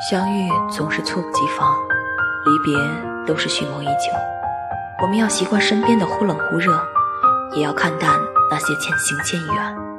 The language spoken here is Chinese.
相遇总是猝不及防，离别都是蓄谋已久。我们要习惯身边的忽冷忽热，也要看淡那些渐行渐远。